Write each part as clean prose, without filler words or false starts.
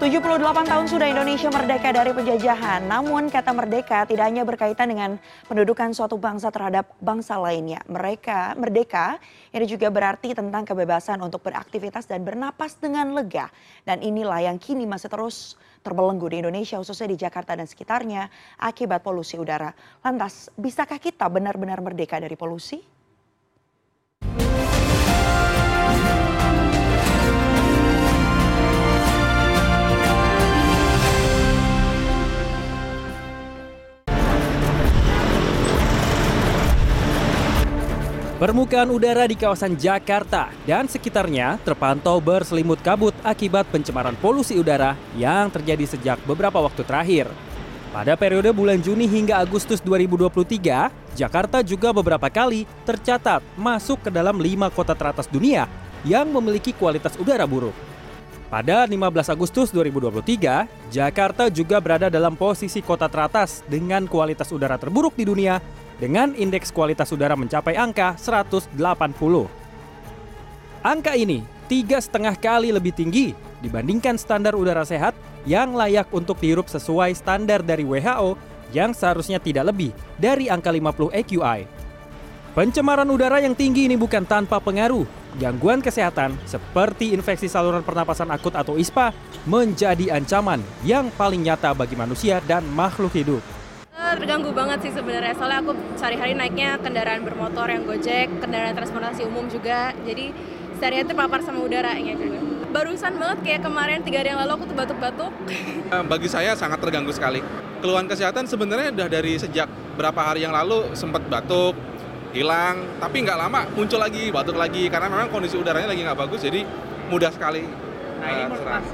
78 tahun sudah Indonesia merdeka dari penjajahan, namun kata merdeka tidak hanya berkaitan dengan pendudukan suatu bangsa terhadap bangsa lainnya. Merdeka ini juga berarti tentang kebebasan untuk beraktivitas dan bernapas dengan lega. Dan inilah yang kini masih terus terbelenggu di Indonesia, khususnya di Jakarta dan sekitarnya akibat polusi udara. Lantas, bisakah kita benar-benar merdeka dari polusi? Permukaan udara di kawasan Jakarta dan sekitarnya terpantau berselimut kabut akibat pencemaran polusi udara yang terjadi sejak beberapa waktu terakhir. Pada periode bulan Juni hingga Agustus 2023, Jakarta juga beberapa kali tercatat masuk ke dalam 5 kota teratas dunia yang memiliki kualitas udara buruk. Pada 15 Agustus 2023, Jakarta juga berada dalam posisi kota teratas dengan kualitas udara terburuk di dunia, dengan indeks kualitas udara mencapai angka 180. Angka ini 3,5 kali lebih tinggi dibandingkan standar udara sehat yang layak untuk dihirup sesuai standar dari WHO yang seharusnya tidak lebih dari angka 50 AQI. Pencemaran udara yang tinggi ini bukan tanpa pengaruh. Gangguan kesehatan seperti infeksi saluran pernapasan akut atau ISPA menjadi ancaman yang paling nyata bagi manusia dan makhluk hidup. Terganggu banget sih sebenarnya, soalnya aku sehari-hari naiknya kendaraan bermotor yang Gojek, kendaraan transportasi umum juga, jadi sehari-hari terpapar sama udaranya juga. Barusan banget kayak kemarin 3 hari yang lalu aku tuh batuk-batuk. Bagi saya sangat terganggu sekali. Keluhan kesehatan sebenarnya udah dari sejak berapa hari yang lalu sempat batuk, hilang, tapi nggak lama muncul lagi, batuk lagi, karena memang kondisi udaranya lagi nggak bagus, jadi mudah sekali serang.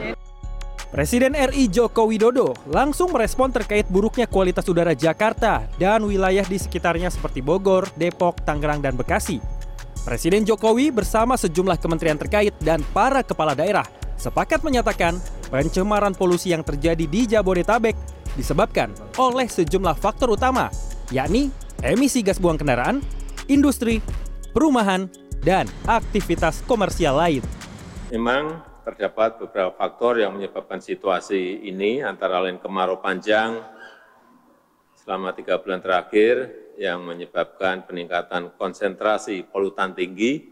Presiden RI Joko Widodo langsung merespon terkait buruknya kualitas udara Jakarta dan wilayah di sekitarnya seperti Bogor, Depok, Tangerang, dan Bekasi. Presiden Jokowi bersama sejumlah kementerian terkait dan para kepala daerah sepakat menyatakan pencemaran polusi yang terjadi di Jabodetabek disebabkan oleh sejumlah faktor utama, yakni emisi gas buang kendaraan, industri, perumahan, dan aktivitas komersial lain. Memang terdapat beberapa faktor yang menyebabkan situasi ini, antara lain kemarau panjang selama 3 bulan terakhir yang menyebabkan peningkatan konsentrasi polutan tinggi,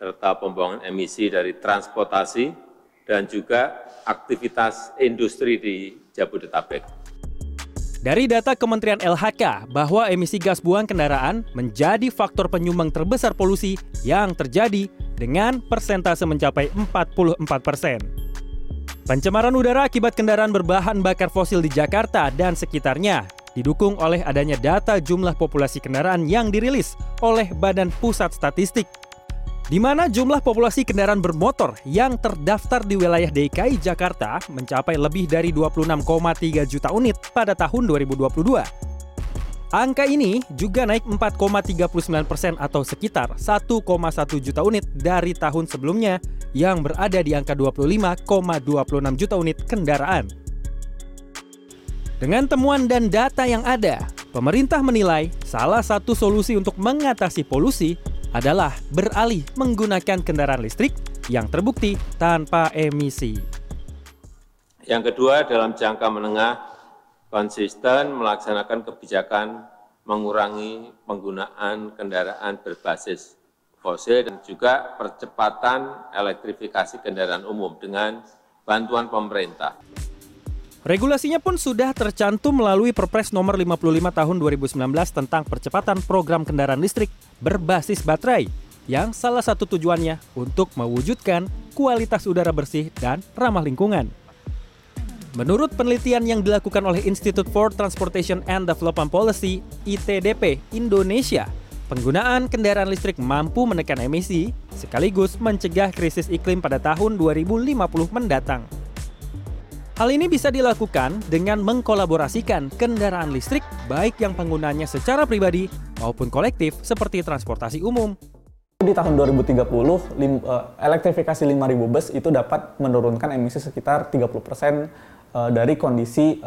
serta pembuangan emisi dari transportasi dan juga aktivitas industri di Jabodetabek. Dari data Kementerian LHK bahwa emisi gas buang kendaraan menjadi faktor penyumbang terbesar polusi yang terjadi dengan persentase mencapai 44%. Pencemaran udara akibat kendaraan berbahan bakar fosil di Jakarta dan sekitarnya didukung oleh adanya data jumlah populasi kendaraan yang dirilis oleh Badan Pusat Statistik, di mana jumlah populasi kendaraan bermotor yang terdaftar di wilayah DKI Jakarta mencapai lebih dari 26,3 juta unit pada tahun 2022. Angka ini juga naik 4,39% atau sekitar 1,1 juta unit dari tahun sebelumnya yang berada di angka 25,26 juta unit kendaraan. Dengan temuan dan data yang ada, pemerintah menilai salah satu solusi untuk mengatasi polusi adalah beralih menggunakan kendaraan listrik yang terbukti tanpa emisi. Yang kedua, dalam jangka menengah, konsisten melaksanakan kebijakan mengurangi penggunaan kendaraan berbasis fosil dan juga percepatan elektrifikasi kendaraan umum dengan bantuan pemerintah. Regulasinya pun sudah tercantum melalui Perpres nomor 55 tahun 2019 tentang percepatan program kendaraan listrik berbasis baterai yang salah satu tujuannya untuk mewujudkan kualitas udara bersih dan ramah lingkungan. Menurut penelitian yang dilakukan oleh Institute for Transportation and Development Policy, ITDP Indonesia, penggunaan kendaraan listrik mampu menekan emisi sekaligus mencegah krisis iklim pada tahun 2050 mendatang. Hal ini bisa dilakukan dengan mengkolaborasikan kendaraan listrik baik yang penggunanya secara pribadi maupun kolektif seperti transportasi umum. Di tahun 2030, elektrifikasi 5.000 bus itu dapat menurunkan emisi sekitar 30% dari kondisi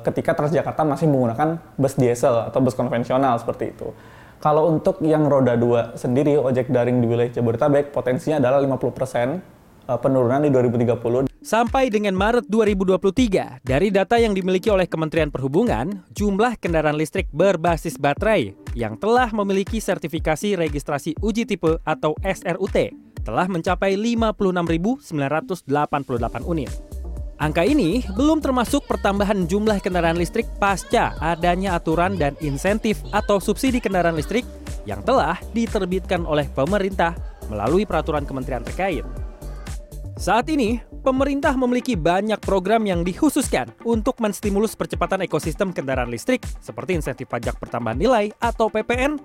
ketika Transjakarta masih menggunakan bus diesel atau bus konvensional seperti itu. Kalau untuk yang roda 2 sendiri, ojek daring di wilayah Jabodetabek, potensinya adalah 50% penurunan di 2030. Sampai dengan Maret 2023, dari data yang dimiliki oleh Kementerian Perhubungan, jumlah kendaraan listrik berbasis baterai yang telah memiliki sertifikasi registrasi uji tipe atau SRUT telah mencapai 56.988 unit. Angka ini belum termasuk pertambahan jumlah kendaraan listrik pasca adanya aturan dan insentif atau subsidi kendaraan listrik yang telah diterbitkan oleh pemerintah melalui peraturan kementerian terkait. Saat ini, pemerintah memiliki banyak program yang dikhususkan untuk menstimulus percepatan ekosistem kendaraan listrik seperti insentif pajak pertambahan nilai atau PPN,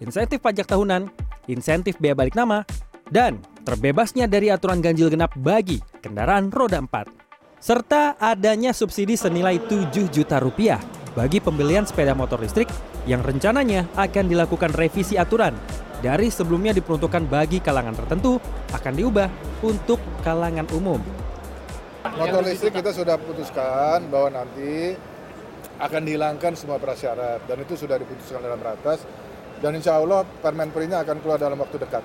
insentif pajak tahunan, insentif bea balik nama, dan terbebasnya dari aturan ganjil genap bagi kendaraan roda 4. Serta adanya subsidi senilai Rp7 juta bagi pembelian sepeda motor listrik yang rencananya akan dilakukan revisi aturan dari sebelumnya diperuntukkan bagi kalangan tertentu akan diubah untuk kalangan umum. Motor listrik kita sudah putuskan bahwa nanti akan dihilangkan semua prasyarat dan itu sudah diputuskan dalam ratas dan insya Allah permenprinnya akan keluar dalam waktu dekat.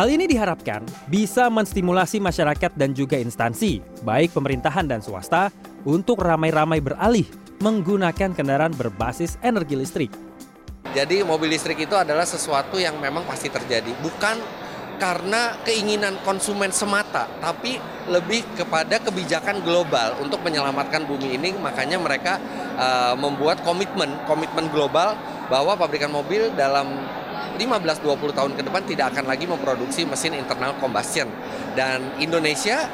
Hal ini diharapkan bisa menstimulasi masyarakat dan juga instansi, baik pemerintahan dan swasta, untuk ramai-ramai beralih menggunakan kendaraan berbasis energi listrik. Jadi mobil listrik itu adalah sesuatu yang memang pasti terjadi, bukan karena keinginan konsumen semata, tapi lebih kepada kebijakan global untuk menyelamatkan bumi ini. Makanya mereka membuat komitmen global bahwa pabrikan mobil dalam 15-20 tahun ke depan tidak akan lagi memproduksi mesin internal combustion. Dan Indonesia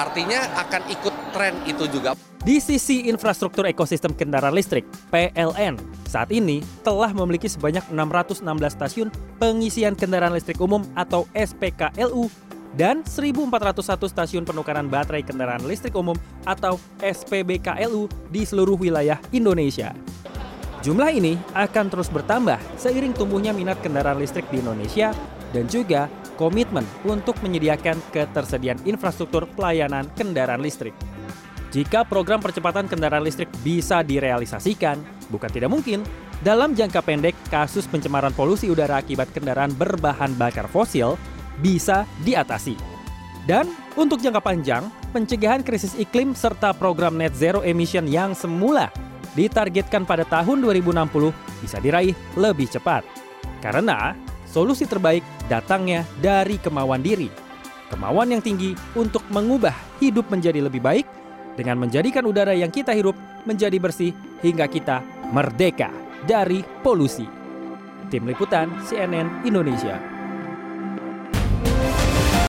artinya akan ikut tren itu juga. Di sisi infrastruktur ekosistem kendaraan listrik, PLN saat ini telah memiliki sebanyak 616 stasiun pengisian kendaraan listrik umum atau SPKLU dan 1.401 stasiun penukaran baterai kendaraan listrik umum atau SPBKLU di seluruh wilayah Indonesia. Jumlah ini akan terus bertambah seiring tumbuhnya minat kendaraan listrik di Indonesia dan juga komitmen untuk menyediakan ketersediaan infrastruktur pelayanan kendaraan listrik. Jika program percepatan kendaraan listrik bisa direalisasikan, bukan tidak mungkin, dalam jangka pendek kasus pencemaran polusi udara akibat kendaraan berbahan bakar fosil bisa diatasi. Dan untuk jangka panjang, pencegahan krisis iklim serta program net zero emission yang semula ditargetkan pada tahun 2060 bisa diraih lebih cepat. Karena solusi terbaik datangnya dari kemauan diri. Kemauan yang tinggi untuk mengubah hidup menjadi lebih baik dengan menjadikan udara yang kita hirup menjadi bersih hingga kita merdeka dari polusi. Tim Liputan CNN Indonesia.